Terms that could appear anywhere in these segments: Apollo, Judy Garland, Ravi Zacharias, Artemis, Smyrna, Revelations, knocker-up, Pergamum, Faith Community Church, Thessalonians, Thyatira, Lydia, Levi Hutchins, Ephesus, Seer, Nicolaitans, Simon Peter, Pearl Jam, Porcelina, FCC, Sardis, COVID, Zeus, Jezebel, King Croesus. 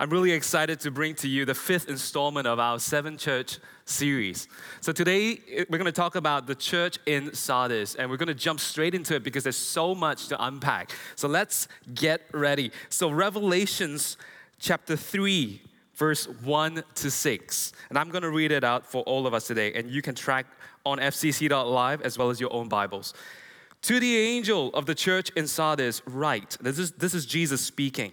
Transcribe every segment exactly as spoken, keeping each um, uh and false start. I'm really excited to bring to you the fifth installment of our Seven Church series. So today, we're going to talk about the church in Sardis, and we're going to jump straight into it because there's so much to unpack. So let's get ready. So Revelations chapter three, verse one to six, and I'm going to read it out for all of us today, and you can track on F C C dot live as well as your own Bibles. To the angel of the church in Sardis write, this is, this is Jesus speaking,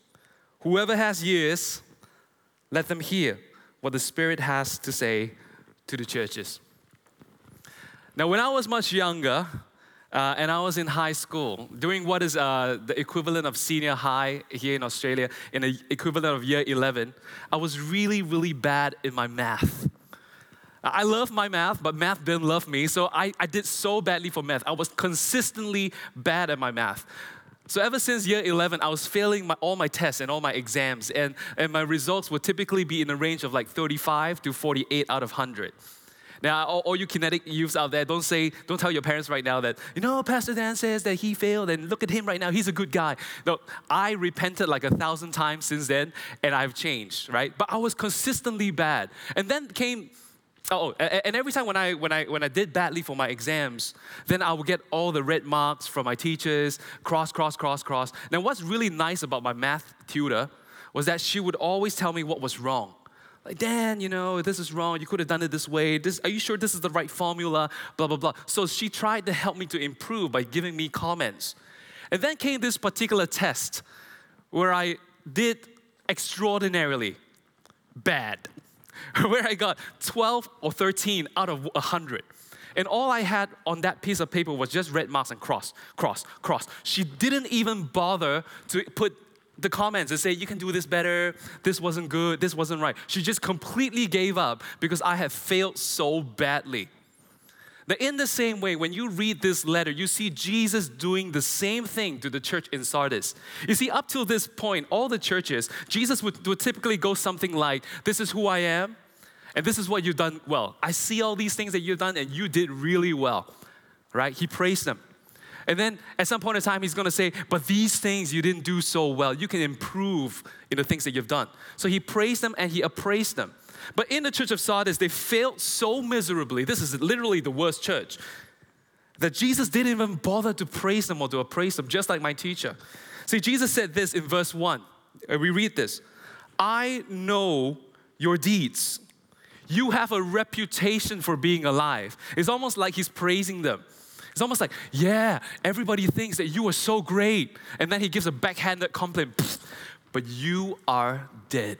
Whoever has ears, let them hear what the Spirit has to say to the churches." Now, when I was much younger, uh, and I was in high school, doing what is uh, the equivalent of senior high here in Australia, in the equivalent of year eleven, I was really, really bad in my math. I loved my math, but math didn't love me, so I, I did so badly for math. I was consistently bad at my math. So ever since year eleven, I was failing my, all my tests and all my exams, and, and my results would typically be in the range of like thirty-five to forty-eight out of one hundred. Now, all, all you kinetic youths out there, don't say, don't tell your parents right now that, you know, Pastor Dan says that he failed, and look at him right now, he's a good guy. No, I repented like a thousand times since then, and I've changed, right? But I was consistently bad. And then came, oh, and every time when I when I when I did badly for my exams, then I would get all the red marks from my teachers, cross, cross, cross, cross. Now, what's really nice about my math tutor was that she would always tell me what was wrong. Like, "Dan, you know, this is wrong. You could have done it this way. This, are you sure this is the right formula? Blah, blah, blah." So she tried to help me to improve by giving me comments. And then came this particular test where I did extraordinarily bad, where I got twelve or thirteen out of one hundred. And all I had on that piece of paper was just red marks and cross, cross, cross. She didn't even bother to put the comments and say, "You can do this better, this wasn't good, this wasn't right." She just completely gave up because I had failed so badly. Now, in the same way, when you read this letter, you see Jesus doing the same thing to the church in Sardis. You see, up till this point, all the churches, Jesus would, would typically go something like, "This is who I am, and this is what you've done well. I see all these things that you've done, and you did really well," right? He praised them. And then at some point in time, he's going to say, "But these things you didn't do so well. You can improve in the things that you've done." So he praised them and he appraised them. But in the church of Sardis, they failed so miserably. This is literally the worst church, that Jesus didn't even bother to praise them or to appraise them, just like my teacher. See, Jesus said this in verse one. We read this, "I know your deeds. You have a reputation for being alive." It's almost like he's praising them. It's almost like, "Yeah, everybody thinks that you are so great." And then he gives a backhanded compliment, "But you are dead."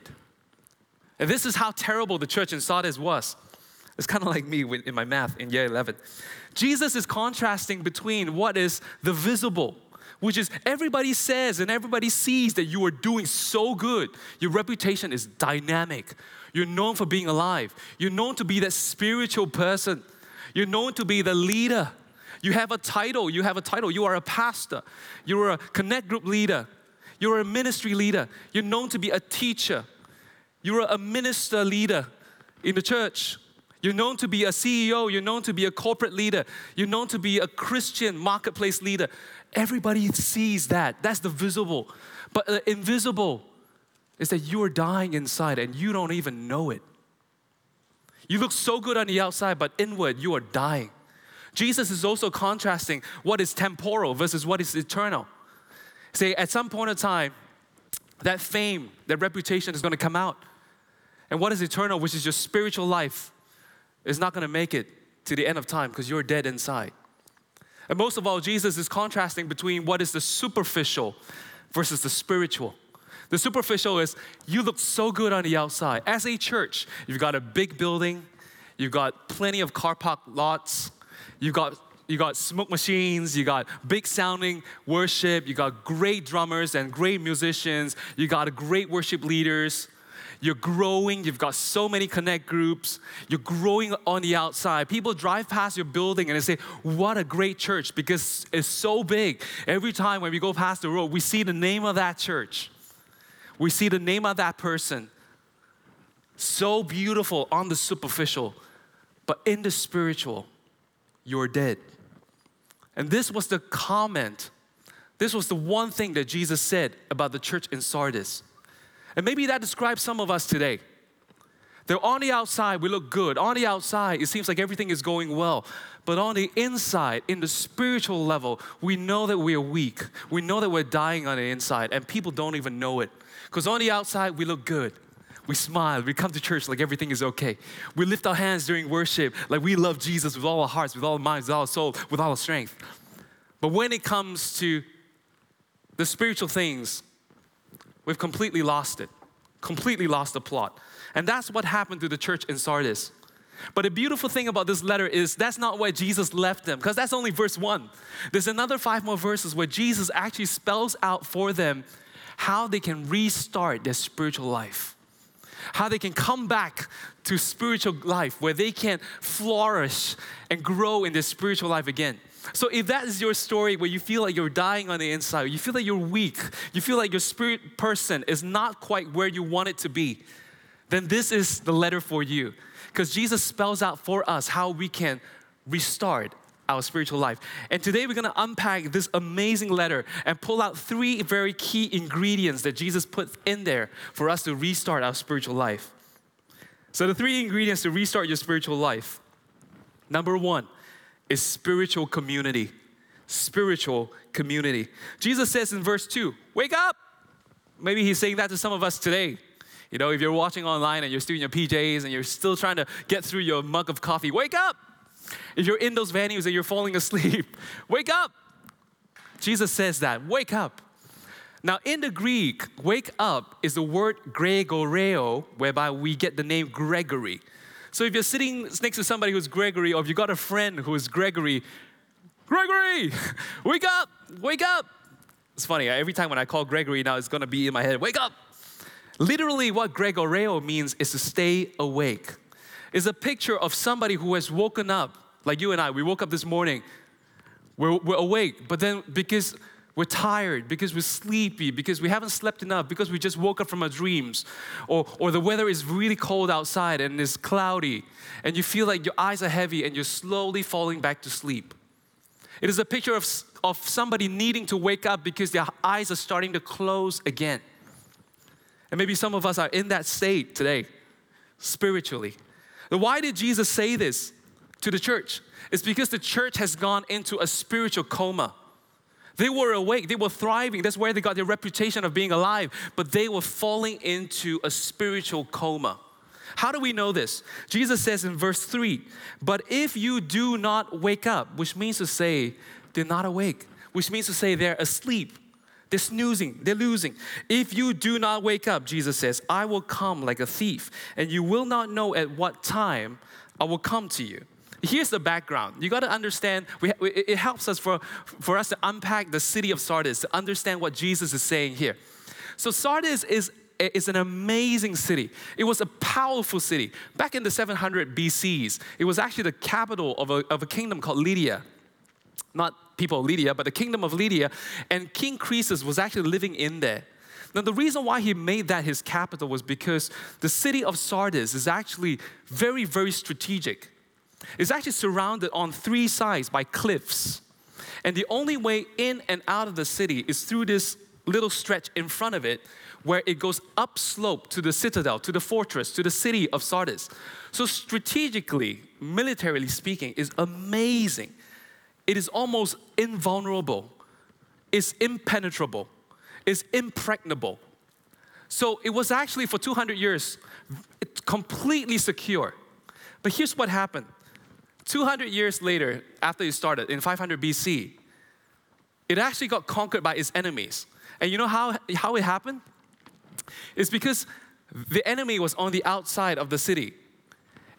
And this is how terrible the church in Sardis was. It's kind of like me in my math in year eleven. Jesus is contrasting between what is the visible, which is everybody says and everybody sees that you are doing so good. Your reputation is dynamic. You're known for being alive. You're known to be that spiritual person. You're known to be the leader. You have a title, you have a title. You are a pastor, you're a connect group leader, you're a ministry leader, you're known to be a teacher, you're a minister leader in the church, you're known to be a C E O, you're known to be a corporate leader, you're known to be a Christian marketplace leader. Everybody sees that, that's the visible. But the invisible is that you're dying inside and you don't even know it. You look so good on the outside, but inward you are dying. Jesus is also contrasting what is temporal versus what is eternal. See, at some point in time, that fame, that reputation is going to come out. And what is eternal, which is your spiritual life, is not going to make it to the end of time because you're dead inside. And most of all, Jesus is contrasting between what is the superficial versus the spiritual. The superficial is you look so good on the outside. As a church, you've got a big building, you've got plenty of car park lots, you've got You got smoke machines, you got big sounding worship, you got great drummers and great musicians, you got great worship leaders, you're growing, you've got so many connect groups, you're growing on the outside. People drive past your building and they say, what a great church, because it's so big. Every time when we go past the road, we see the name of that church. We see the name of that person. So beautiful on the superficial, but in the spiritual, you're dead. And this was the comment, this was the one thing that Jesus said about the church in Sardis. And maybe that describes some of us today. That on the outside, we look good. On the outside, it seems like everything is going well. But on the inside, in the spiritual level, we know that we are weak. We know that we're dying on the inside, and people don't even know it. Because on the outside, we look good. We smile, we come to church like everything is okay. We lift our hands during worship like we love Jesus with all our hearts, with all our minds, with all our soul, with all our strength. But when it comes to the spiritual things, we've completely lost it, completely lost the plot. And that's what happened to the church in Sardis. But the beautiful thing about this letter is that's not where Jesus left them, because that's only verse one. There's another five more verses where Jesus actually spells out for them how they can restart their spiritual life. How they can come back to spiritual life, where they can flourish and grow in their spiritual life again. So if that is your story, where you feel like you're dying on the inside, you feel like you're weak, you feel like your spirit person is not quite where you want it to be, then this is the letter for you. Because Jesus spells out for us how we can restart our spiritual life. And today we're going to unpack this amazing letter and pull out three very key ingredients that Jesus put in there for us to restart our spiritual life. So the three ingredients to restart your spiritual life. Number one is spiritual community. Spiritual community. Jesus says in verse two, wake up! Maybe he's saying that to some of us today. You know, if you're watching online and you're still in your P Js and you're still trying to get through your mug of coffee, wake up! If you're in those venues and you're falling asleep, wake up. Jesus says that, wake up. Now in the Greek, wake up is the word Gregoreo, whereby we get the name Gregory. So if you're sitting next to somebody who's Gregory, or if you've got a friend who is Gregory, Gregory, wake up, wake up. It's funny, every time when I call Gregory now, it's going to be in my head, wake up. Literally what Gregoreo means is to stay awake. Is a picture of somebody who has woken up, like you and I. We woke up this morning, we're, we're awake, but then because we're tired, because we're sleepy, because we haven't slept enough, because we just woke up from our dreams, or, or the weather is really cold outside and it's cloudy, and you feel like your eyes are heavy and you're slowly falling back to sleep. It is a picture of, of somebody needing to wake up because their eyes are starting to close again. And maybe some of us are in that state today, spiritually. Why did Jesus say this to the church? It's because the church has gone into a spiritual coma. They were awake, they were thriving. That's where they got their reputation of being alive, but they were falling into a spiritual coma. How do we know this? Jesus says in verse three, but if you do not wake up, which means to say they're not awake, which means to say they're asleep, they're snoozing, they're losing. If you do not wake up, Jesus says, I will come like a thief, and you will not know at what time I will come to you. Here's the background. You got to understand, we, it helps us for, for us to unpack the city of Sardis, to understand what Jesus is saying here. So Sardis is, is an amazing city. It was a powerful city. Back in the seven hundred B Cs, it was actually the capital of a, of a kingdom called Lydia. Not people of Lydia, but the kingdom of Lydia, and King Croesus was actually living in there. Now the reason why he made that his capital was because the city of Sardis is actually very, very strategic. It's actually surrounded on three sides by cliffs. And the only way in and out of the city is through this little stretch in front of it, where it goes upslope to the citadel, to the fortress, to the city of Sardis. So strategically, militarily speaking, is amazing. It is almost invulnerable, it's impenetrable, it's impregnable. So it was actually for two hundred years completely secure. But here's what happened. two hundred years later, after it started, in five hundred B C, it actually got conquered by its enemies. And you know how, how it happened? It's because the enemy was on the outside of the city.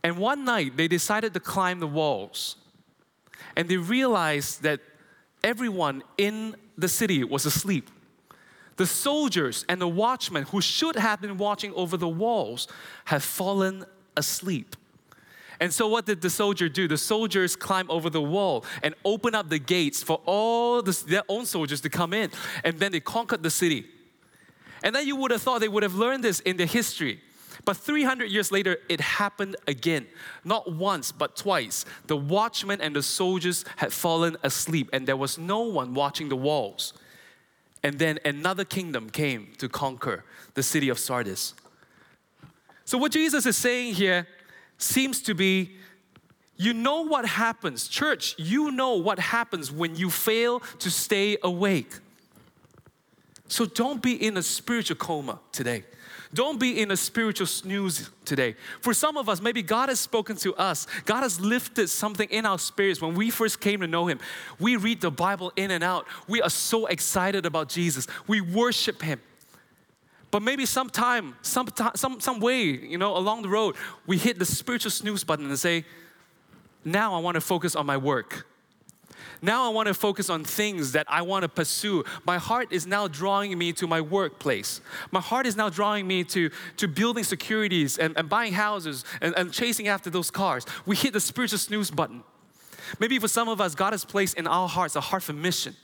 And one night, they decided to climb the walls. And they realized that everyone in the city was asleep. The soldiers and the watchmen who should have been watching over the walls had fallen asleep. And so what did the soldier do? The soldiers climbed over the wall and opened up the gates for all the, their own soldiers to come in. And then they conquered the city. And then you would have thought they would have learned this in their history. But three hundred years later, it happened again. Not once, but twice. The watchmen and the soldiers had fallen asleep, and there was no one watching the walls. And then another kingdom came to conquer the city of Sardis. So what Jesus is saying here seems to be, you know what happens. Church, you know what happens when you fail to stay awake. So don't be in a spiritual coma today. Don't be in a spiritual snooze today. For some of us, maybe God has spoken to us. God has lifted something in our spirits when we first came to know Him. We read the Bible in and out. We are so excited about Jesus. We worship Him. But maybe sometime, some, some, some way, you know, along the road, we hit the spiritual snooze button and say, now I want to focus on my work. Now I want to focus on things that I want to pursue. My heart is now drawing me to my workplace. My heart is now drawing me to, to building securities and, and buying houses and, and chasing after those cars. We hit the spiritual snooze button. Maybe for some of us, God has placed in our hearts a heart for mission.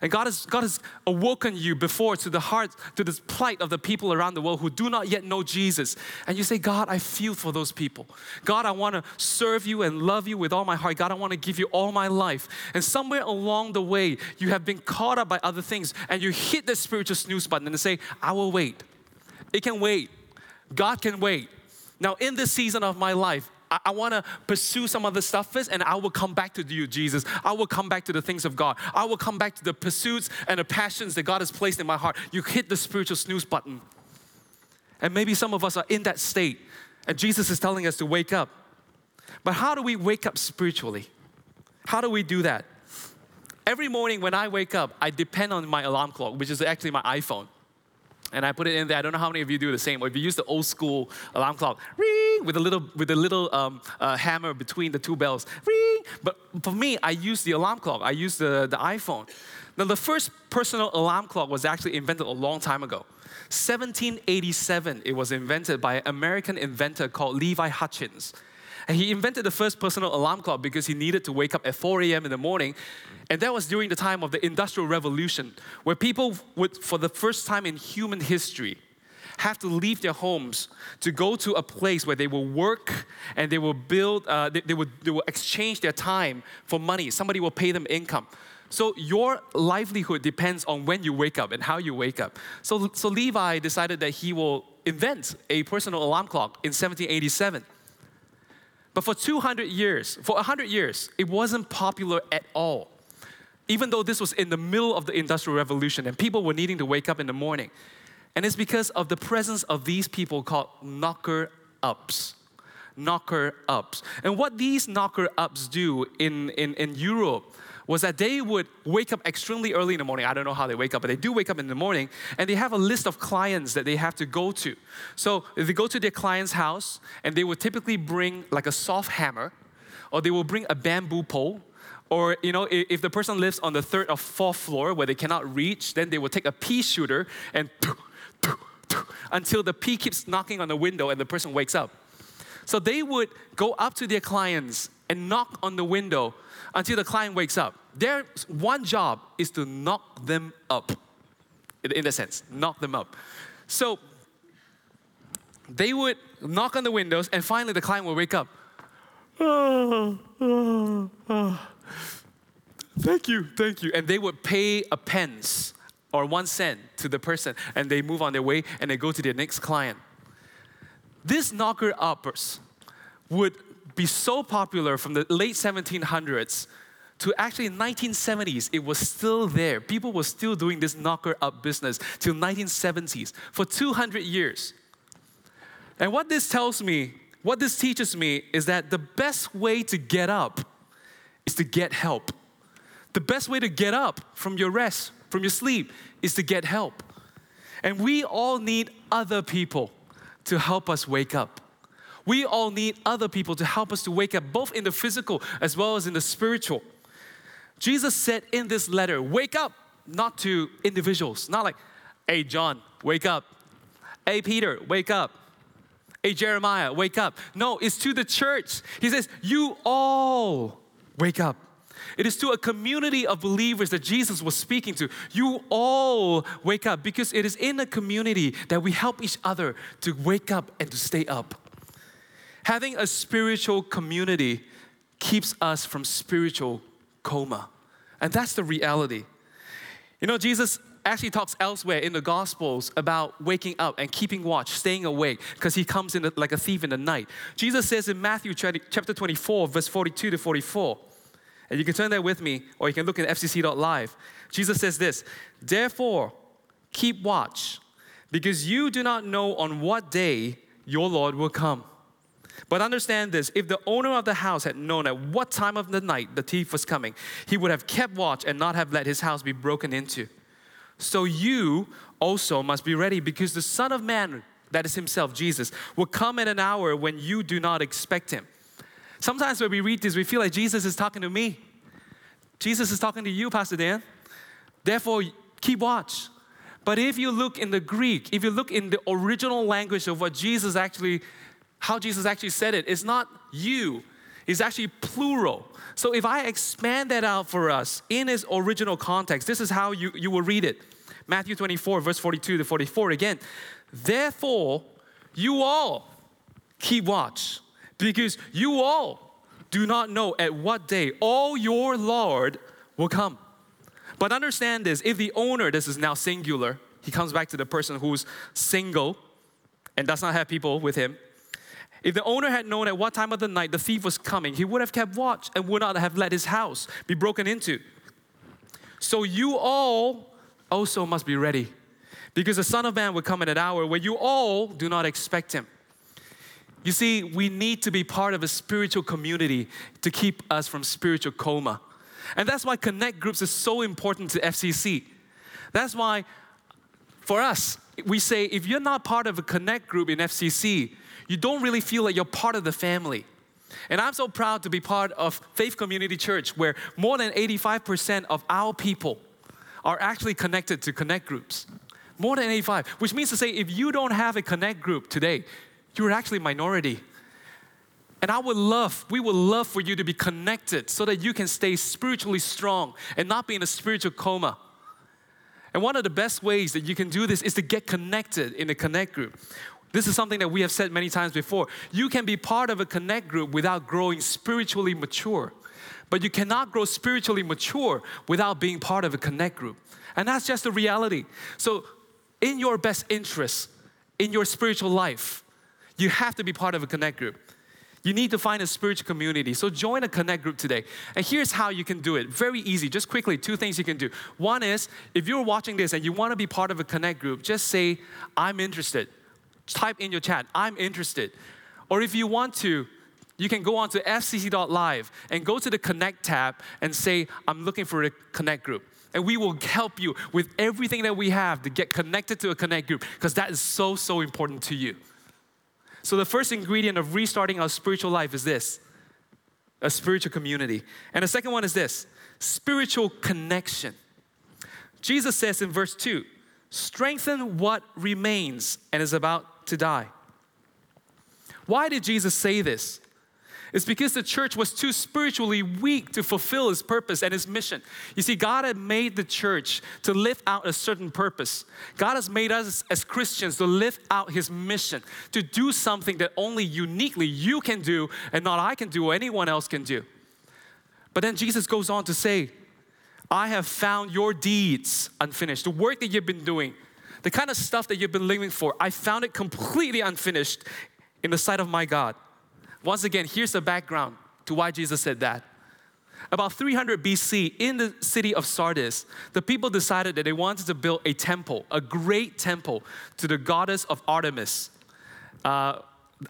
And God has, God has awoken you before to the heart, to the plight of the people around the world who do not yet know Jesus. And you say, God, I feel for those people. God, I want to serve you and love you with all my heart. God, I want to give you all my life. And somewhere along the way, you have been caught up by other things and you hit the spiritual snooze button and say, I will wait. It can wait. God can wait. Now, in this season of my life, I want to pursue some other stuff first, and I will come back to you, Jesus. I will come back to the things of God. I will come back to the pursuits and the passions that God has placed in my heart. You hit the spiritual snooze button. And maybe some of us are in that state, and Jesus is telling us to wake up. But how do we wake up spiritually? How do we do that? Every morning when I wake up, I depend on my alarm clock, which is actually my iPhone. And I put it in there. I don't know how many of you do the same. Or if you use the old school alarm clock, ring, with a little with a little um, uh, hammer between the two bells, ring. But for me, I use the alarm clock. I use the, the iPhone. Now, the first personal alarm clock was actually invented a long time ago. seventeen eighty-seven, it was invented by an American inventor called Levi Hutchins. And he invented the first personal alarm clock because he needed to wake up at four a.m. in the morning. And that was during the time of the Industrial Revolution, where people would, for the first time in human history, have to leave their homes to go to a place where they will work and they will build, uh, they, they, would, they will exchange their time for money. Somebody will pay them income. So your livelihood depends on when you wake up and how you wake up. So, so Levi decided that he will invent a personal alarm clock in seventeen eighty-seven. But for two hundred years, for one hundred years, it wasn't popular at all. Even though this was in the middle of the Industrial Revolution and people were needing to wake up in the morning. And it's because of the presence of these people called knocker-ups. Knocker-ups. And what these knocker-ups do in, in, in Europe was that they would wake up extremely early in the morning. I don't know how they wake up, but they do wake up in the morning, and they have a list of clients that they have to go to. So they go to their client's house, and they will typically bring like a soft hammer, or they will bring a bamboo pole, or you know, if the person lives on the third or fourth floor where they cannot reach, then they will take a pea shooter and until the pea keeps knocking on the window and the person wakes up. So they would go up to their clients and knock on the window until the client wakes up. Their one job is to knock them up, in a sense, knock them up. So they would knock on the windows, and finally the client will wake up. Oh, oh, oh. Thank you, thank you. And they would pay a pence or one cent to the person, and they move on their way, and they go to their next client. These knocker-uppers would be so popular from the late seventeen hundreds to actually nineteen seventies, it was still there. People were still doing this knocker-up business till nineteen seventies for two hundred years. And what this tells me, what this teaches me is that the best way to get up is to get help. The best way to get up from your rest, from your sleep, is to get help. And we all need other people to help us wake up. We all need other people to help us to wake up, both in the physical as well as in the spiritual. Jesus said in this letter, wake up, not to individuals, not like, hey, John, wake up. Hey, Peter, wake up. Hey, Jeremiah, wake up. No, it's to the church. He says, you all wake up. It is to a community of believers that Jesus was speaking to. You all wake up, because it is in a community that we help each other to wake up and to stay up. Having a spiritual community keeps us from spiritual coma. And that's the reality. You know, Jesus actually talks elsewhere in the Gospels about waking up and keeping watch, staying awake, because he comes in like a thief in the night. Jesus says in Matthew chapter twenty-four, verse forty-two to forty-four, and you can turn there with me, or you can look at F C C dot live. Jesus says this, therefore, keep watch, because you do not know on what day your Lord will come. But understand this, if the owner of the house had known at what time of the night the thief was coming, he would have kept watch and not have let his house be broken into. So you also must be ready, because the Son of Man, that is himself, Jesus, will come at an hour when you do not expect him. Sometimes when we read this, we feel like Jesus is talking to me. Jesus is talking to you, Pastor Dan. Therefore, keep watch. But if you look in the Greek, if you look in the original language of what Jesus actually, how Jesus actually said it, it's not you, it's actually plural. So if I expand that out for us in its original context, this is how you, you will read it. Matthew twenty-four, verse forty-two to forty-four again. Therefore, you all keep watch, because you all do not know at what day all your Lord will come. But understand this, if the owner, this is now singular, he comes back to the person who's single and does not have people with him. If the owner had known at what time of the night the thief was coming, he would have kept watch and would not have let his house be broken into. So you all also must be ready, because the Son of Man will come at an hour where you all do not expect him. You see, we need to be part of a spiritual community to keep us from spiritual coma. And that's why connect groups is so important to F C C. That's why for us, we say if you're not part of a connect group in F C C, you don't really feel like you're part of the family. And I'm so proud to be part of Faith Community Church, where more than eighty-five percent of our people are actually connected to connect groups. More than eighty-five, which means to say if you don't have a connect group today, you're actually a minority. And I would love, we would love for you to be connected so that you can stay spiritually strong and not be in a spiritual coma. And one of the best ways that you can do this is to get connected in a connect group. This is something that we have said many times before. You can be part of a connect group without growing spiritually mature. But you cannot grow spiritually mature without being part of a connect group. And that's just the reality. So in your best interest, in your spiritual life, you have to be part of a connect group. You need to find a spiritual community. So join a connect group today. And here's how you can do it. Very easy. Just quickly, two things you can do. One is, if you're watching this and you want to be part of a connect group, just say, I'm interested. Type in your chat, I'm interested. Or if you want to, you can go on to F C C dot live and go to the connect tab and say, I'm looking for a connect group. And we will help you with everything that we have to get connected to a connect group, because that is so, so important to you. So the first ingredient of restarting our spiritual life is this, a spiritual community. And the second one is this, spiritual connection. Jesus says in verse two, strengthen what remains and is about to die. Why did Jesus say this? It's because the church was too spiritually weak to fulfill his purpose and his mission. You see, God had made the church to live out a certain purpose. God has made us as Christians to live out his mission, to do something that only uniquely you can do and not I can do or anyone else can do. But then Jesus goes on to say, I have found your deeds unfinished. The work that you've been doing, the kind of stuff that you've been living for, I found it completely unfinished in the sight of my God. Once again, here's the background to why Jesus said that. About three hundred B C, in the city of Sardis, the people decided that they wanted to build a temple, a great temple to the goddess of Artemis. Uh,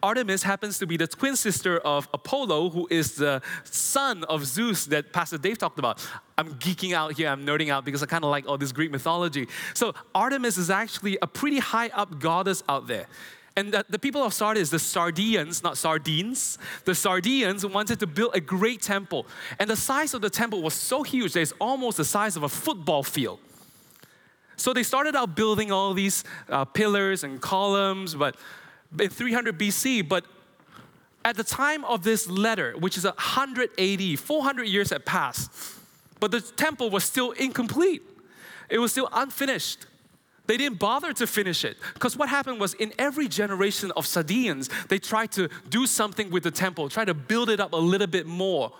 Artemis happens to be the twin sister of Apollo, who is the son of Zeus that Pastor Dave talked about. I'm geeking out here, I'm nerding out because I kind of like all this Greek mythology. So Artemis is actually a pretty high up goddess out there. And the, the people of Sardis, the Sardians, not sardines, the Sardians wanted to build a great temple. And the size of the temple was so huge that it's almost the size of a football field. So they started out building all these uh, pillars and columns, but in three hundred B C, but at the time of this letter, which is one hundred A D, four hundred years had passed, but the temple was still incomplete. It was still unfinished. They didn't bother to finish it, because what happened was in every generation of Sardians, they tried to do something with the temple, try to build it up a little bit more,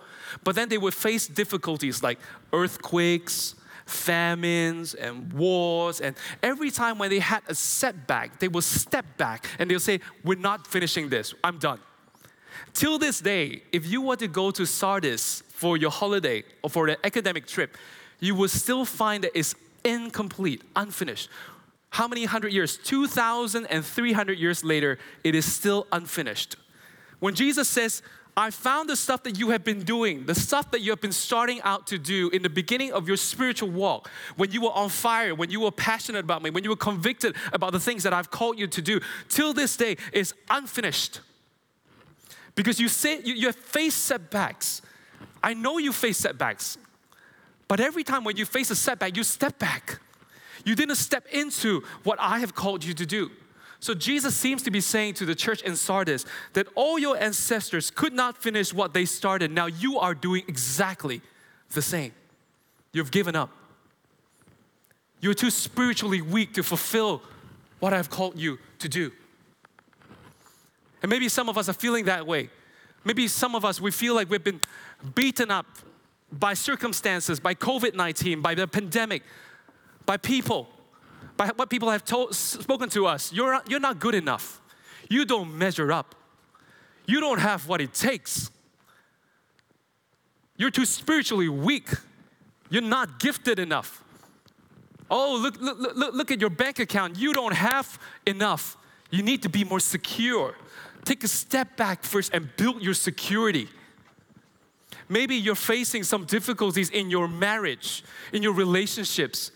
but then they would face difficulties like earthquakes, famines and wars, and every time when they had a setback, they would step back and they'll say, we're not finishing this, I'm done. Till this day, if you were to go to Sardis for your holiday or for an academic trip, you will still find that it's incomplete, unfinished. How many hundred years? two thousand three hundred years later, it is still unfinished. When Jesus says, I found the stuff that you have been doing, the stuff that you have been starting out to do in the beginning of your spiritual walk, when you were on fire, when you were passionate about me, when you were convicted about the things that I've called you to do, till this day is unfinished. Because you say you, you have faced setbacks. I know you face setbacks, but every time when you face a setback, you step back. You didn't step into what I have called you to do. So Jesus seems to be saying to the church in Sardis that all your ancestors could not finish what they started. Now you are doing exactly the same. You've given up. You're too spiritually weak to fulfill what I've called you to do. And maybe some of us are feeling that way. Maybe some of us, we feel like we've been beaten up by circumstances, by COVID nineteen, by the pandemic, by people. By what people have told, spoken to us, you're not, you're not good enough. You don't measure up. You don't have what it takes. You're too spiritually weak. You're not gifted enough. Oh, look, look, look, look at your bank account. You don't have enough. You need to be more secure. Take a step back first and build your security. Maybe you're facing some difficulties in your marriage, in your relationships.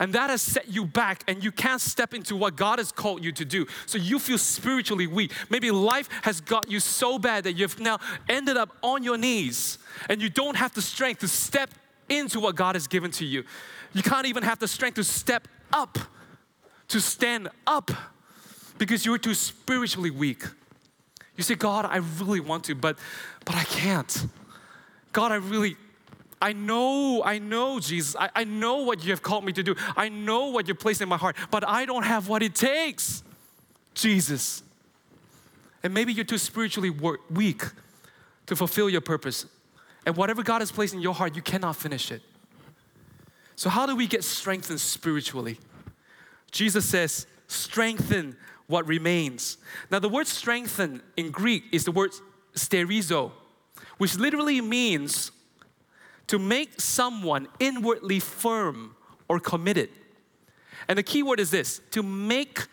And that has set you back and you can't step into what God has called you to do. So you feel spiritually weak. Maybe life has got you so bad that you've now ended up on your knees and you don't have the strength to step into what God has given to you. You can't even have the strength to step up, to stand up, because you're too spiritually weak. You say, God, I really want to, but, but I can't. God, I really I know, I know, Jesus. I, I know what you have called me to do. I know what you placed in my heart, but I don't have what it takes, Jesus. And maybe you're too spiritually weak to fulfill your purpose. And whatever God has placed in your heart, you cannot finish it. So how do we get strengthened spiritually? Jesus says, strengthen what remains. Now the word strengthen in Greek is the word sterizo, which literally means to make someone inwardly firm or committed. And the key word is this, to make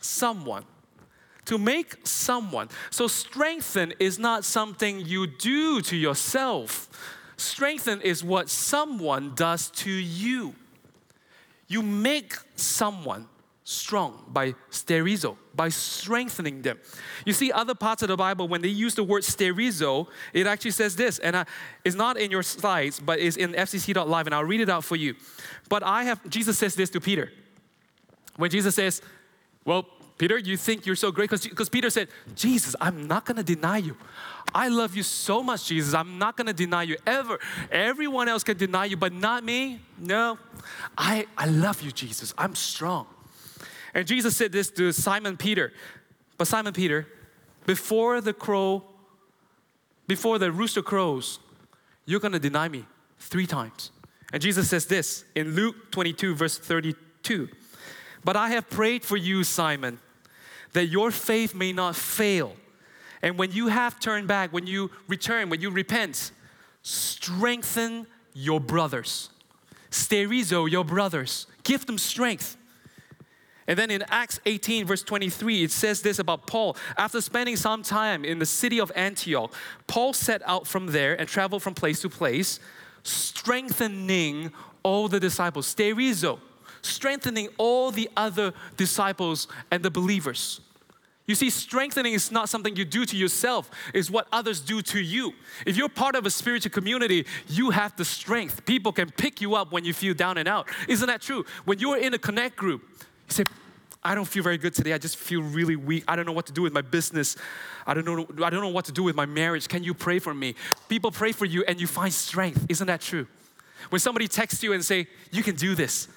someone. To make someone. So strengthen is not something you do to yourself. Strengthen is what someone does to you. You make someone strong by sterizo, by strengthening them. You see other parts of the Bible, when they use the word sterizo, it actually says this, and I, it's not in your slides, but it's in F C C dot live, and I'll read it out for you. But I have, Jesus says this to Peter. When Jesus says, well, Peter, you think you're so great, because Peter said, Jesus, I'm not going to deny you. I love you so much, Jesus. I'm not going to deny you ever. Everyone else can deny you, but not me. No, I, I love you, Jesus. I'm strong. And Jesus said this to Simon Peter. But Simon Peter, before the crow, before the rooster crows, you're going to deny me three times. And Jesus says this in Luke twenty-two verse thirty-two. But I have prayed for you, Simon, that your faith may not fail. And when you have turned back, when you return, when you repent, strengthen your brothers. Sterizo, your brothers. Give them strength. And then in Acts eighteen verse twenty-three, it says this about Paul. After spending some time in the city of Antioch, Paul set out from there and traveled from place to place, strengthening all the disciples, sterizo, strengthening all the other disciples and the believers. You see, strengthening is not something you do to yourself. It's what others do to you. If you're part of a spiritual community, you have the strength. People can pick you up when you feel down and out. Isn't that true? When you're in a connect group, you say, I don't feel very good today. I just feel really weak. I don't know what to do with my business. I don't know, I don't know what to do with my marriage. Can you pray for me? People pray for you and you find strength. Isn't that true? When somebody texts you and say, you can do this,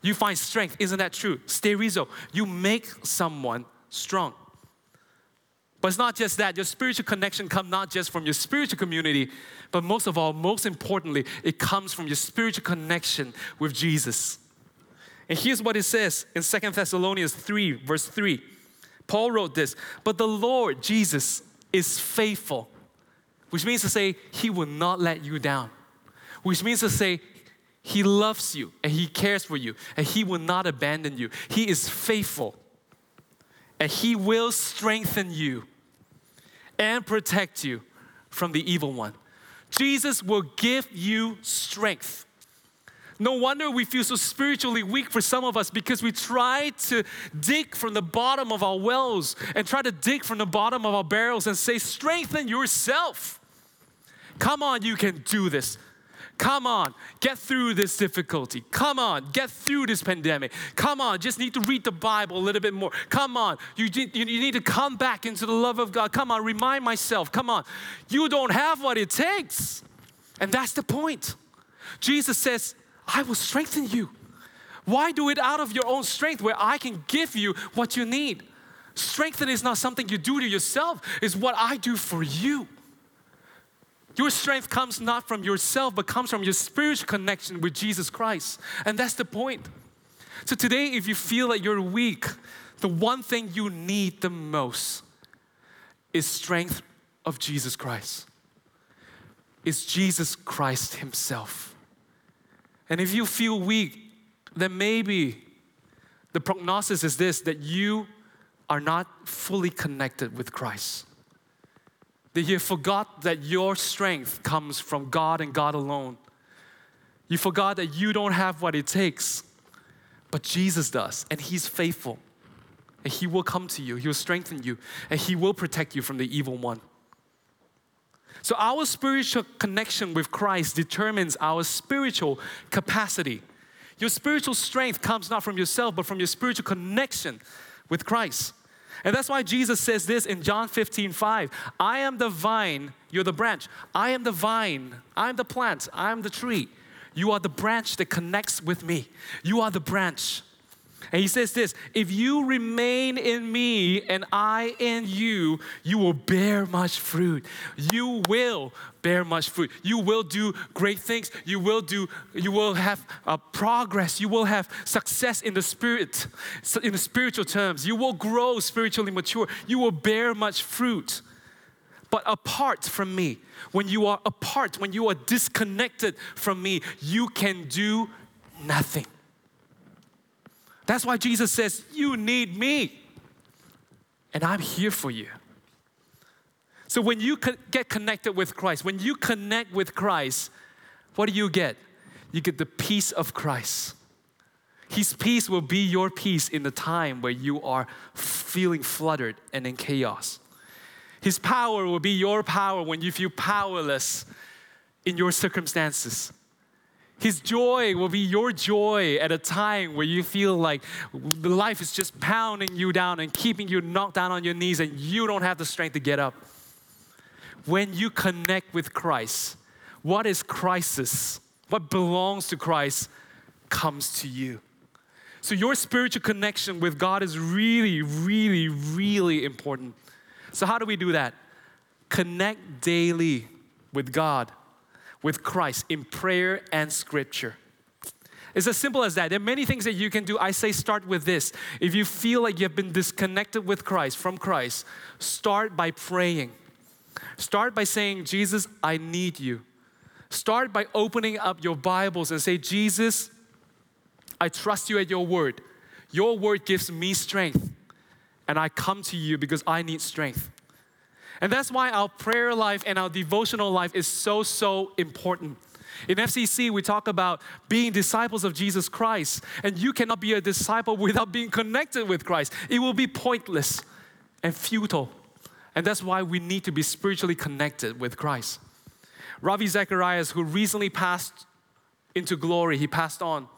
you find strength. Isn't that true? Sterizo. You make someone strong. But it's not just that. Your spiritual connection comes not just from your spiritual community, but most of all, most importantly, it comes from your spiritual connection with Jesus. And here's what it says in Second Thessalonians three, verse three. Paul wrote this, but the Lord Jesus is faithful, which means to say, He will not let you down, which means to say, He loves you and He cares for you and He will not abandon you. He is faithful and He will strengthen you and protect you from the evil one. Jesus will give you strength. No wonder we feel so spiritually weak for some of us, because we try to dig from the bottom of our wells and try to dig from the bottom of our barrels and say, strengthen yourself. Come on, you can do this. Come on, get through this difficulty. Come on, get through this pandemic. Come on, just need to read the Bible a little bit more. Come on, you, you need to come back into the love of God. Come on, remind myself. Come on, you don't have what it takes. And that's the point. Jesus says, I will strengthen you. Why do it out of your own strength where I can give you what you need? Strengthen is not something you do to yourself. It's what I do for you. Your strength comes not from yourself, but comes from your spiritual connection with Jesus Christ. And that's the point. So today, if you feel that you're weak, the one thing you need the most is strength of Jesus Christ. It's Jesus Christ Himself. And if you feel weak, then maybe the prognosis is this, that you are not fully connected with Christ. That you forgot that your strength comes from God and God alone. You forgot that you don't have what it takes, but Jesus does, and He's faithful. And He will come to you, He will strengthen you, and He will protect you from the evil one. So our spiritual connection with Christ determines our spiritual capacity. Your spiritual strength comes not from yourself, but from your spiritual connection with Christ. And that's why Jesus says this in John fifteen five, I am the vine, you're the branch. I am the vine, I am the plant, I am the tree. You are the branch that connects with me. You are the branch. And He says this, if you remain in me and I in you, you will bear much fruit. You will bear much fruit. You will do great things. You will do, you will have uh, progress. You will have success in the spirit, in the spiritual terms. You will grow spiritually mature. You will bear much fruit. But apart from me, when you are apart, when you are disconnected from me, you can do nothing. That's why Jesus says, you need me, and I'm here for you. So when you co- get connected with Christ, when you connect with Christ, what do you get? You get the peace of Christ. His peace will be your peace in the time where you are feeling fluttered and in chaos. His power will be your power when you feel powerless in your circumstances. His joy will be your joy at a time where you feel like life is just pounding you down and keeping you knocked down on your knees and you don't have the strength to get up. When you connect with Christ, what is Christ's, what belongs to Christ comes to you. So your spiritual connection with God is really, really, really important. So how do we do that? Connect daily with God, with Christ in prayer and scripture. It's as simple as that. There are many things that you can do. I say start with this. If you feel like you've been disconnected with Christ, from Christ, start by praying. Start by saying, Jesus, I need you. Start by opening up your Bibles and say, Jesus, I trust you at your word. Your word gives me strength, and I come to you because I need strength. And that's why our prayer life and our devotional life is so, so important. In F C C, we talk about being disciples of Jesus Christ, and you cannot be a disciple without being connected with Christ. It will be pointless and futile, and that's why we need to be spiritually connected with Christ. Ravi Zacharias, who recently passed into glory, he passed on.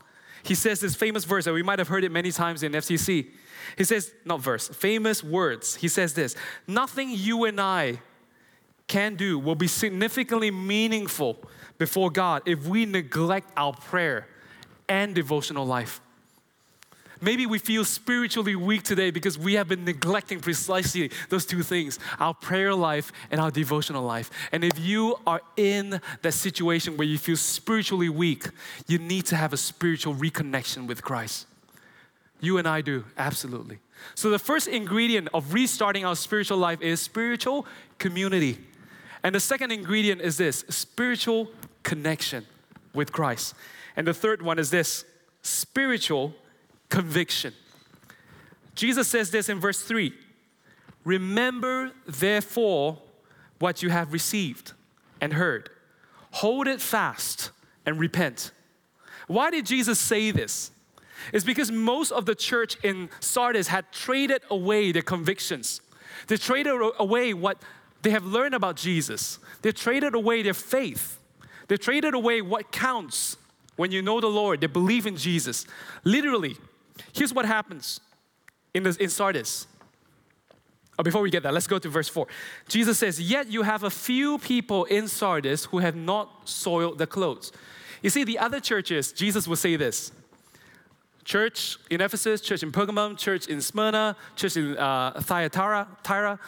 He says this famous verse, and we might have heard it many times in F C C. He says, not verse, famous words. He says this, nothing you and I can do will be significantly meaningful before God if we neglect our prayer and devotional life. Maybe we feel spiritually weak today because we have been neglecting precisely those two things, our prayer life and our devotional life. And if you are in that situation where you feel spiritually weak, you need to have a spiritual reconnection with Christ. You and I do, absolutely. So the first ingredient of restarting our spiritual life is spiritual community. And the second ingredient is this, spiritual connection with Christ. And the third one is this, spiritual conviction. Jesus says this in verse three, remember therefore what you have received and heard. Hold it fast and repent. Why did Jesus say this? It's because most of the church in Sardis had traded away their convictions. They traded away what they have learned about Jesus. They traded away their faith. They traded away what counts when you know the Lord. They believe in Jesus. Literally, here's what happens in, the, in Sardis. Oh, before we get that, let's go to verse four. Jesus says, yet you have a few people in Sardis who have not soiled their clothes. You see, the other churches, Jesus will say this. Church in Ephesus, church in Pergamum, church in Smyrna, church in uh, Thyatira, Tyra.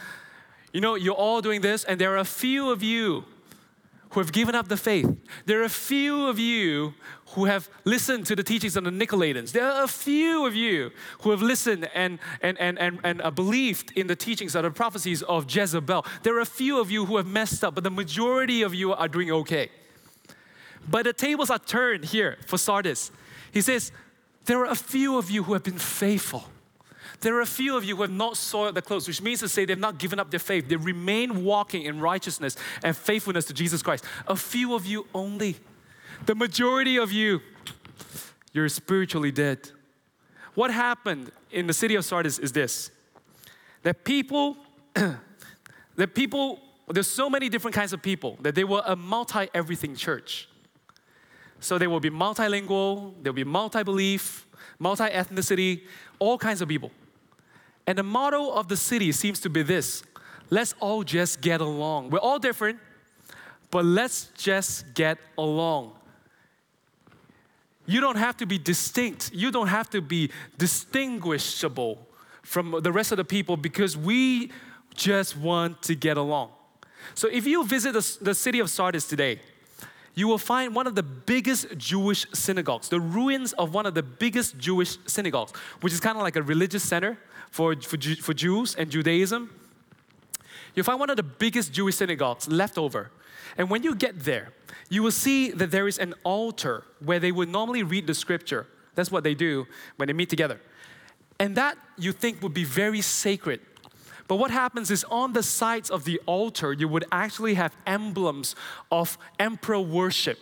You know, you're all doing this, and there are a few of you who have given up the faith. There are a few of you who have listened to the teachings of the Nicolaitans. There are a few of you who have listened and, and, and, and, and uh, believed in the teachings of the prophecies of Jezebel. There are a few of you who have messed up, but the majority of you are doing okay. But the tables are turned here for Sardis. He says, there are a few of you who have been faithful. There are a few of you who have not soiled their clothes, which means to say they've not given up their faith. They remain walking in righteousness and faithfulness to Jesus Christ. A few of you only. The majority of you, you're spiritually dead. What happened in the city of Sardis is this, that people, that people, there's so many different kinds of people that they were a multi-everything church. So they will be multilingual, there will be multi-belief, multi-ethnicity, all kinds of people. And the motto of the city seems to be this, let's all just get along. We're all different, but let's just get along. You don't have to be distinct. You don't have to be distinguishable from the rest of the people because we just want to get along. So if you visit the city of Sardis today, you will find one of the biggest Jewish synagogues, the ruins of one of the biggest Jewish synagogues, which is kind of like a religious center for, for, for Jews and Judaism. You'll find one of the biggest Jewish synagogues left over. And when you get there, you will see that there is an altar where they would normally read the scripture. That's what they do when they meet together. And that you think would be very sacred. But what happens is on the sides of the altar, you would actually have emblems of emperor worship.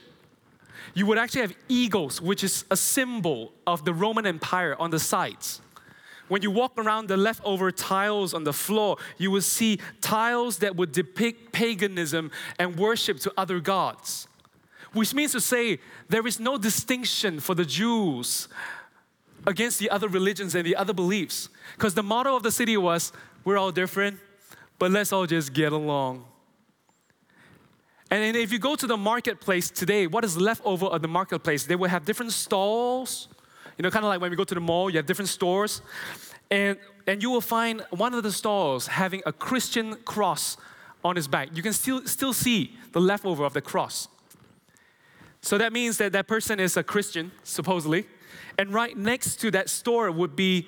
You would actually have eagles, which is a symbol of the Roman Empire on the sides. When you walk around the leftover tiles on the floor, you will see tiles that would depict paganism and worship to other gods, which means to say there is no distinction for the Jews against the other religions and the other beliefs, because the motto of the city was, we're all different, but let's all just get along. And if you go to the marketplace today, what is left over of the marketplace? They will have different stalls, you know, kind of like when we go to the mall, you have different stores. And, and you will find one of the stalls having a Christian cross on its back. You can still, still see the leftover of the cross. So that means that that person is a Christian, supposedly. And right next to that store would be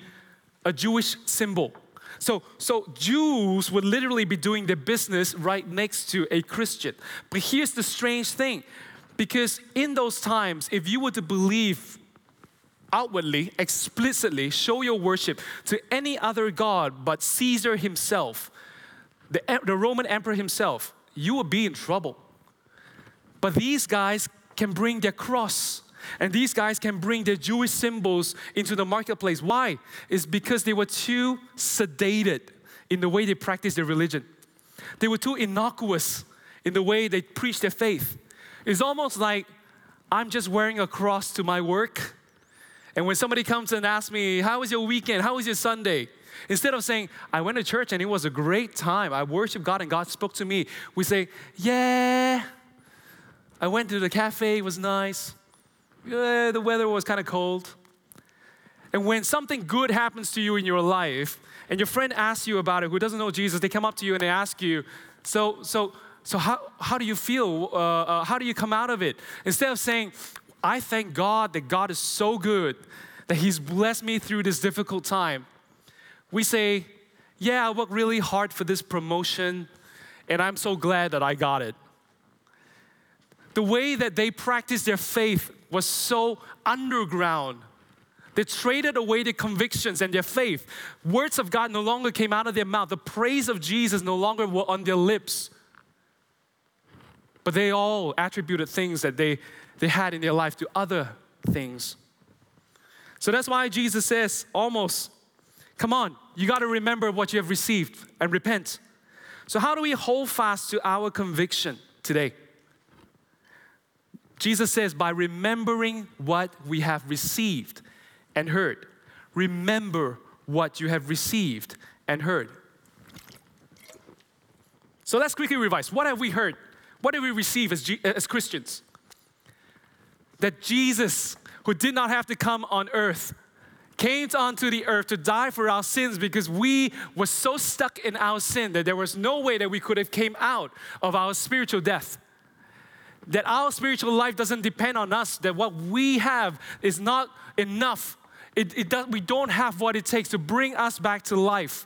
a Jewish symbol. So, so Jews would literally be doing their business right next to a Christian. But here's the strange thing, because in those times, if you were to believe outwardly, explicitly show your worship to any other god but Caesar himself, the, the Roman emperor himself, you will be in trouble. But these guys can bring their cross, and these guys can bring their Jewish symbols into the marketplace. Why? It's because they were too sedated in the way they practiced their religion. They were too innocuous in the way they preached their faith. It's almost like I'm just wearing a cross to my work. And when somebody comes and asks me, how was your weekend? How was your Sunday? Instead of saying, I went to church and it was a great time. I worshiped God and God spoke to me. We say, yeah, I went to the cafe. It was nice. Yeah, the weather was kind of cold. And when something good happens to you in your life and your friend asks you about it, who doesn't know Jesus, they come up to you and they ask you, so, so, so how, how do you feel? Uh, uh, how do you come out of it? Instead of saying, I thank God that God is so good that He's blessed me through this difficult time. We say, yeah, I worked really hard for this promotion and I'm so glad that I got it. The way that they practiced their faith was so underground. They traded away their convictions and their faith. Words of God no longer came out of their mouth. The praise of Jesus no longer were on their lips. But they all attributed things that they, they had in their life to other things. So that's why Jesus says almost, come on, you got to remember what you have received and repent. So how do we hold fast to our conviction today? Jesus says, by remembering what we have received and heard. Remember what you have received and heard. So let's quickly revise. What have we heard? What did we receive as, G- as Christians? That Jesus, who did not have to come on earth, came onto the earth to die for our sins because we were so stuck in our sin that there was no way that we could have came out of our spiritual death. That our spiritual life doesn't depend on us, that what we have is not enough. It, it does, we don't have what it takes to bring us back to life.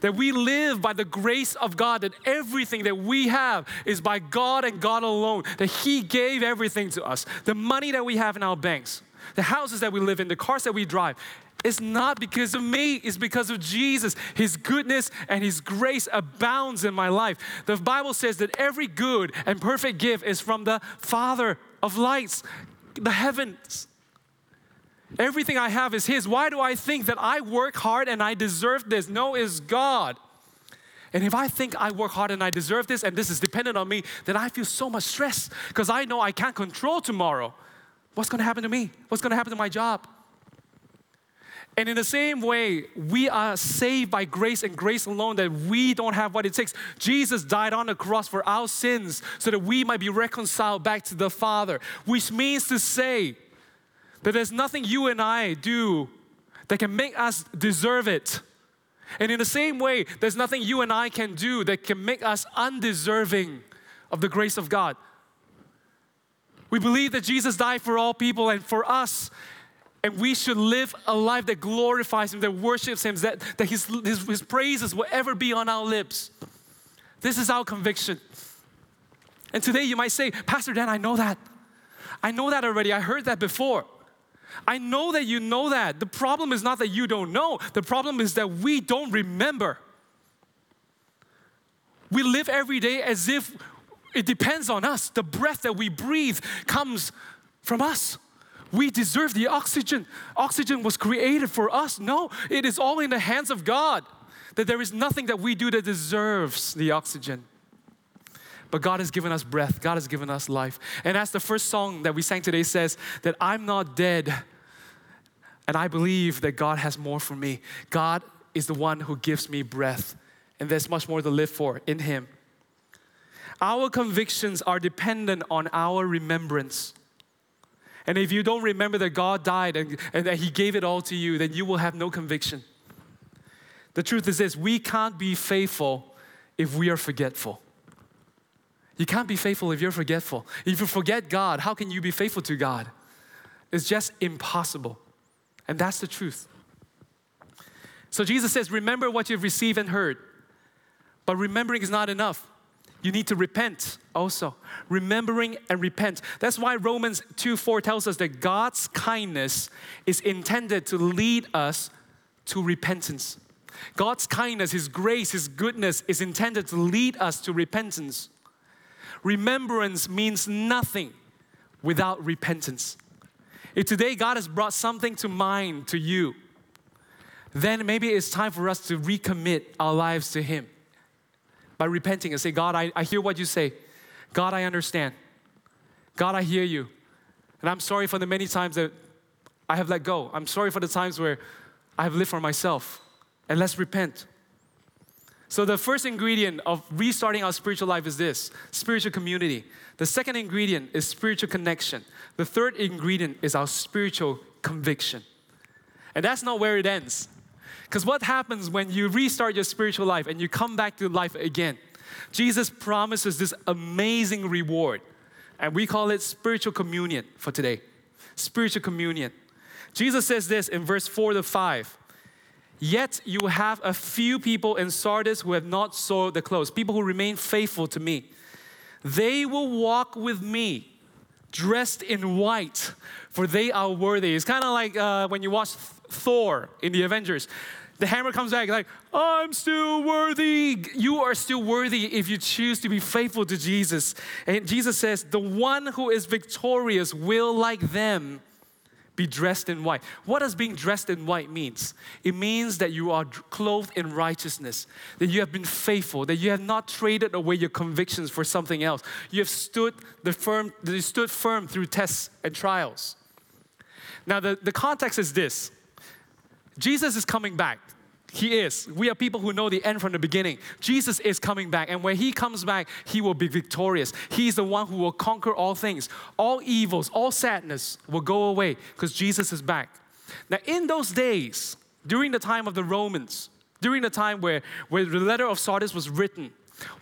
That we live by the grace of God, that everything that we have is by God and God alone, that He gave everything to us. The money that we have in our banks, the houses that we live in, the cars that we drive, it's not because of me, it's because of Jesus. His goodness and His grace abounds in my life. The Bible says that every good and perfect gift is from the Father of lights, the heavens. Everything I have is His. Why do I think that I work hard and I deserve this? No, it's God. And if I think I work hard and I deserve this and this is dependent on me, then I feel so much stress because I know I can't control tomorrow. What's going to happen to me? What's going to happen to my job? And in the same way, we are saved by grace and grace alone, that we don't have what it takes. Jesus died on the cross for our sins so that we might be reconciled back to the Father, which means to say that there's nothing you and I do that can make us deserve it. And in the same way, there's nothing you and I can do that can make us undeserving of the grace of God. We believe that Jesus died for all people and for us, and we should live a life that glorifies Him, that worships Him, that, that his, his, his praises will ever be on our lips. This is our conviction. And today you might say, Pastor Dan, I know that. I know that already. I heard that before. I know that you know that. The problem is not that you don't know. The problem is that we don't remember. We live every day as if it depends on us. The breath that we breathe comes from us. We deserve the oxygen. Oxygen was created for us. No, it is all in the hands of God. That there is nothing that we do that deserves the oxygen. But God has given us breath. God has given us life. And as the first song that we sang today says, that I'm not dead. And I believe that God has more for me. God is the one who gives me breath. And there's much more to live for in Him. Our convictions are dependent on our remembrance. And if you don't remember that God died and, and that He gave it all to you, then you will have no conviction. The truth is this, we can't be faithful if we are forgetful. You can't be faithful if you're forgetful. If you forget God, how can you be faithful to God? It's just impossible. And that's the truth. So Jesus says, remember what you've received and heard. But remembering is not enough. You need to repent also. Remembering and repent. That's why Romans two four tells us that God's kindness is intended to lead us to repentance. God's kindness, His grace, His goodness is intended to lead us to repentance. Remembrance means nothing without repentance. If today God has brought something to mind to you, then maybe it's time for us to recommit our lives to Him by repenting and say, God, I, I hear what you say. God, I understand. God, I hear you. And I'm sorry for the many times that I have let go. I'm sorry for the times where I have lived for myself. And let's repent. So the first ingredient of restarting our spiritual life is this, spiritual community. The second ingredient is spiritual connection. The third ingredient is our spiritual conviction. And that's not where it ends. Because what happens when you restart your spiritual life and you come back to life again? Jesus promises this amazing reward. And we call it spiritual communion for today. Spiritual communion. Jesus says this in verse four to five. Yet you have a few people in Sardis who have not soiled their clothes, people who remain faithful to me. They will walk with me, dressed in white, for they are worthy. It's kind of like uh, when you watch Thor in the Avengers. The hammer comes back like, I'm still worthy. You are still worthy if you choose to be faithful to Jesus. And Jesus says, the one who is victorious will, like them, be dressed in white. What does being dressed in white means? It means that you are clothed in righteousness, that you have been faithful, that you have not traded away your convictions for something else. You have stood the firm, you stood firm through tests and trials. Now the, the context is this. Jesus is coming back. He is. We are people who know the end from the beginning. Jesus is coming back, and when He comes back, He will be victorious. He is the one who will conquer all things. All evils, all sadness will go away because Jesus is back. Now in those days, during the time of the Romans, during the time where, where the letter of Sardis was written,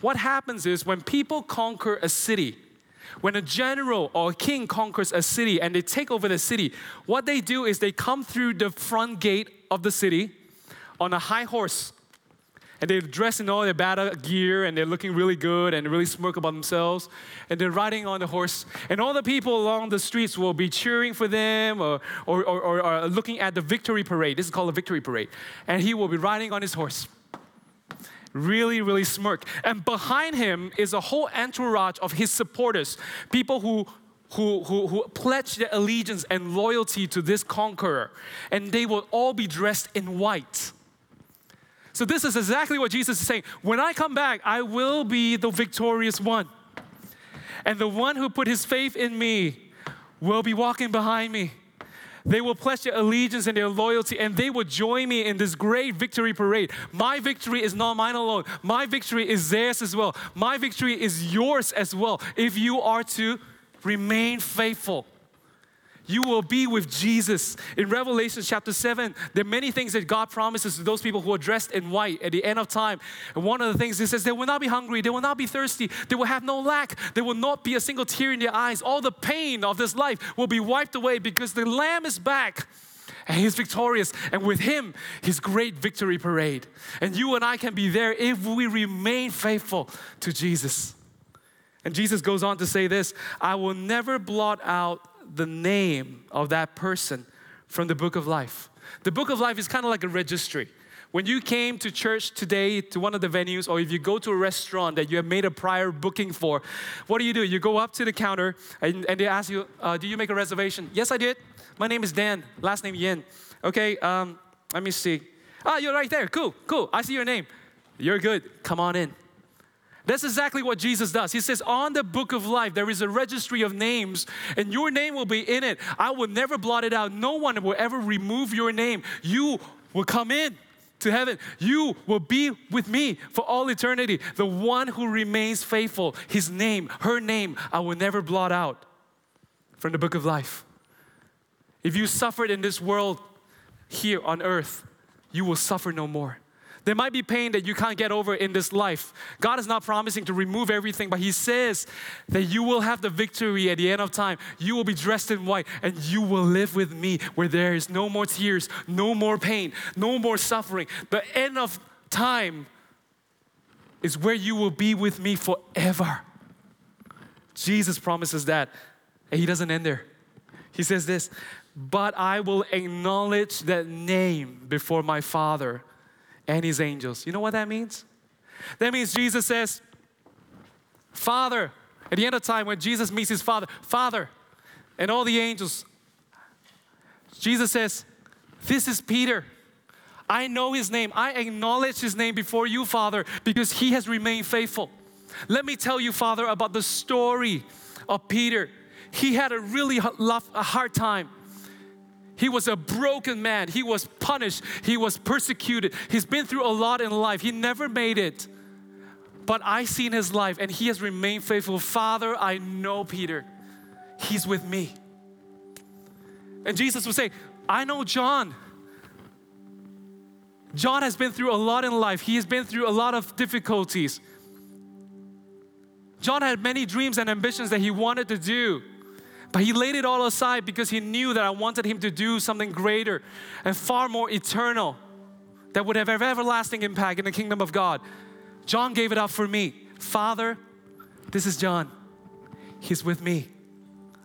what happens is when people conquer a city, when a general or a king conquers a city and they take over the city, what they do is they come through the front gate of the city on a high horse, and they're dressed in all their battle gear, and they're looking really good and really smirk about themselves, and they're riding on the horse, and all the people along the streets will be cheering for them or, or, or, or, or looking at the victory parade. This is called a victory parade. And he will be riding on his horse, really, really smirk. And behind him is a whole entourage of his supporters, people who Who, who, who pledge their allegiance and loyalty to this conqueror, and they will all be dressed in white. So this is exactly what Jesus is saying. When I come back, I will be the victorious one. And the one who put his faith in me will be walking behind me. They will pledge their allegiance and their loyalty, and they will join me in this great victory parade. My victory is not mine alone. My victory is theirs as well. My victory is yours as well. If you are to remain faithful. You will be with Jesus. In Revelation chapter seven, there are many things that God promises to those people who are dressed in white at the end of time. And one of the things He says, they will not be hungry, they will not be thirsty, they will have no lack, there will not be a single tear in their eyes. All the pain of this life will be wiped away because the Lamb is back and He's victorious. And with Him, His great victory parade. And you and I can be there if we remain faithful to Jesus. And Jesus goes on to say this, I will never blot out the name of that person from the book of life. The book of life is kind of like a registry. When you came to church today, to one of the venues, or if you go to a restaurant that you have made a prior booking for, what do you do? You go up to the counter and, and they ask you, uh, do you make a reservation? Yes, I did. My name is Dan, last name Yin. Okay, um, let me see. Ah, you're right there, cool, cool. I see your name. You're good, come on in. That's exactly what Jesus does. He says, on the book of life, there is a registry of names, and your name will be in it. I will never blot it out. No one will ever remove your name. You will come in to heaven. You will be with me for all eternity. The one who remains faithful, his name, her name, I will never blot out from the book of life. If you suffered in this world here on earth, you will suffer no more. There might be pain that you can't get over in this life. God is not promising to remove everything, but He says that you will have the victory at the end of time. You will be dressed in white and you will live with me where there is no more tears, no more pain, no more suffering. The end of time is where you will be with me forever. Jesus promises that. And he doesn't end there. He says this, but I will acknowledge that name before my Father and his angels. You know what that means? That means Jesus says, Father, at the end of time when Jesus meets his Father, Father, and all the angels, Jesus says, this is Peter. I know his name. I acknowledge his name before you, Father, because he has remained faithful. Let me tell you, Father, about the story of Peter. He had a really hard time. He was a broken man. He was punished. He was persecuted. He's been through a lot in life. He never made it. But I seen his life and he has remained faithful. Father, I know Peter. He's with me. And Jesus would say, I know John. John has been through a lot in life. He has been through a lot of difficulties. John had many dreams and ambitions that he wanted to do. But he laid it all aside because he knew that I wanted him to do something greater and far more eternal that would have an everlasting impact in the kingdom of God. John gave it up for me. Father, this is John. He's with me.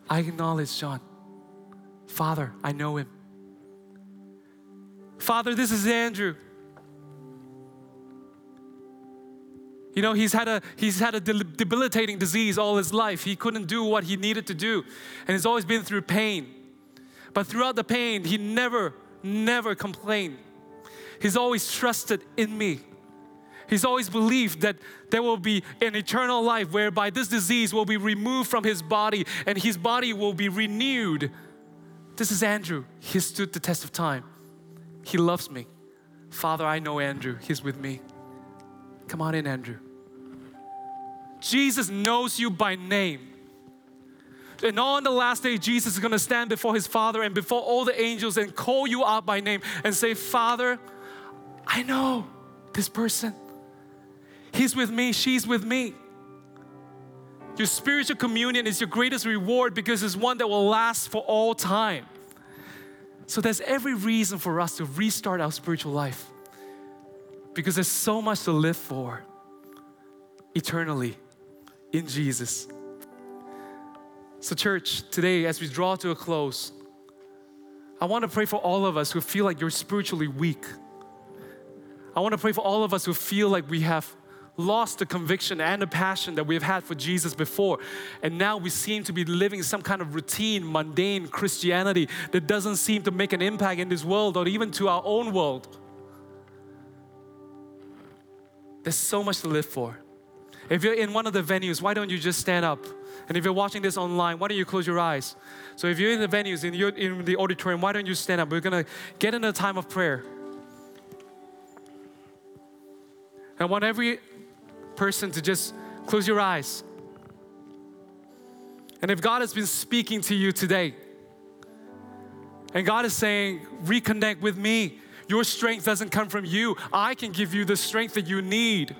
I acknowledge John. Father, I know him. Father, this is Andrew. You know, he's had a he's had a debilitating disease all his life. He couldn't do what he needed to do. And he's always been through pain. But throughout the pain, he never, never complained. He's always trusted in me. He's always believed that there will be an eternal life whereby this disease will be removed from his body and his body will be renewed. This is Andrew. He stood the test of time. He loves me. Father, I know Andrew. He's with me. Come on in, Andrew. Jesus knows you by name. And on the last day, Jesus is going to stand before his Father and before all the angels and call you out by name and say, Father, I know this person. He's with me. She's with me. Your spiritual communion is your greatest reward because it's one that will last for all time. So there's every reason for us to restart our spiritual life because there's so much to live for eternally in Jesus. So church, today as we draw to a close, I want to pray for all of us who feel like you're spiritually weak. I want to pray for all of us who feel like we have lost the conviction and the passion that we've had for Jesus before. And now we seem to be living some kind of routine, mundane Christianity that doesn't seem to make an impact in this world or even to our own world. There's so much to live for. If you're in one of the venues, why don't you just stand up? And if you're watching this online, why don't you close your eyes? So if you're in the venues, in, your, in the auditorium, why don't you stand up? We're going to get in a time of prayer. I want every person to just close your eyes. And if God has been speaking to you today, and God is saying, reconnect with me. Your strength doesn't come from you. I can give you the strength that you need.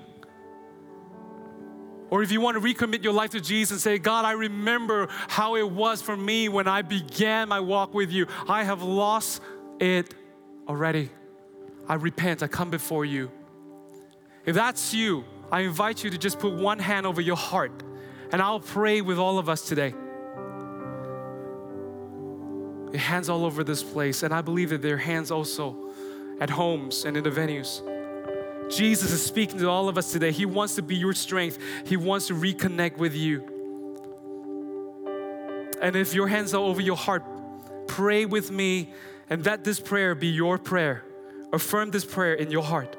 Or if you want to recommit your life to Jesus and say, God, I remember how it was for me when I began my walk with you. I have lost it already. I repent. I come before you. If that's you, I invite you to just put one hand over your heart and I'll pray with all of us today. Your hands all over this place, and I believe that their hands also at homes and in the venues. Jesus is speaking to all of us today. He wants to be your strength. He wants to reconnect with you. And if your hands are over your heart, pray with me and let this prayer be your prayer. Affirm this prayer in your heart.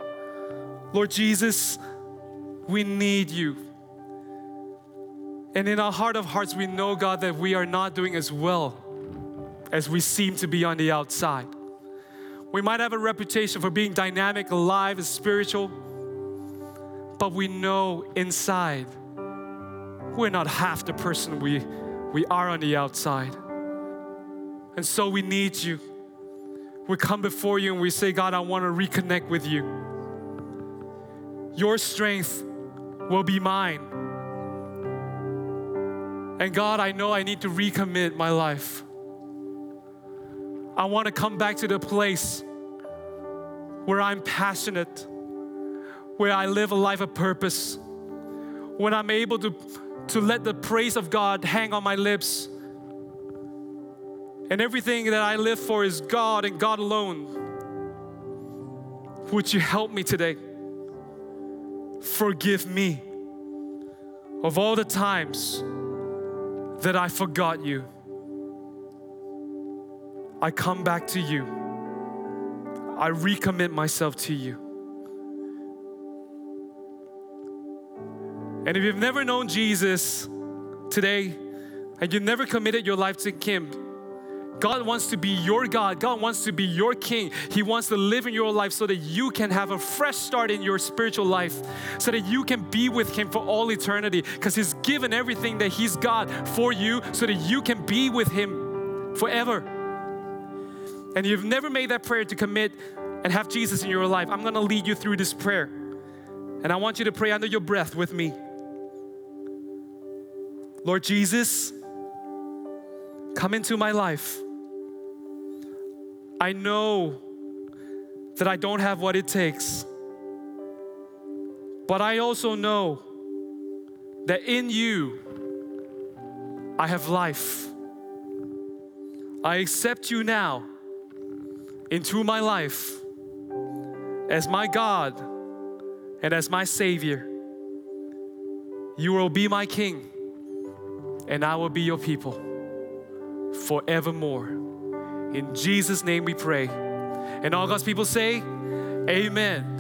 Lord Jesus, we need you. And in our heart of hearts, we know, God, that we are not doing as well as we seem to be on the outside. We might have a reputation for being dynamic, alive, and spiritual, but we know inside we're not half the person we, we are on the outside. And so we need you. We come before you and we say, God, I want to reconnect with you. Your strength will be mine. And God, I know I need to recommit my life. I want to come back to the place where I'm passionate, where I live a life of purpose, when I'm able to, to let the praise of God hang on my lips. And everything that I live for is God and God alone. Would you help me today? Forgive me of all the times that I forgot you. I come back to you. I recommit myself to you. And if you've never known Jesus today, and you've never committed your life to Him, God wants to be your God. God wants to be your King. He wants to live in your life so that you can have a fresh start in your spiritual life, so that you can be with Him for all eternity, because He's given everything that He's got for you so that you can be with Him forever. And you've never made that prayer to commit and have Jesus in your life, I'm going to lead you through this prayer. And I want you to pray under your breath with me. Lord Jesus, come into my life. I know that I don't have what it takes, but I also know that in you, I have life. I accept you now into my life as my God and as my Savior. You will be my King, and I will be your people forevermore. In Jesus' name we pray. And all God's people say, amen.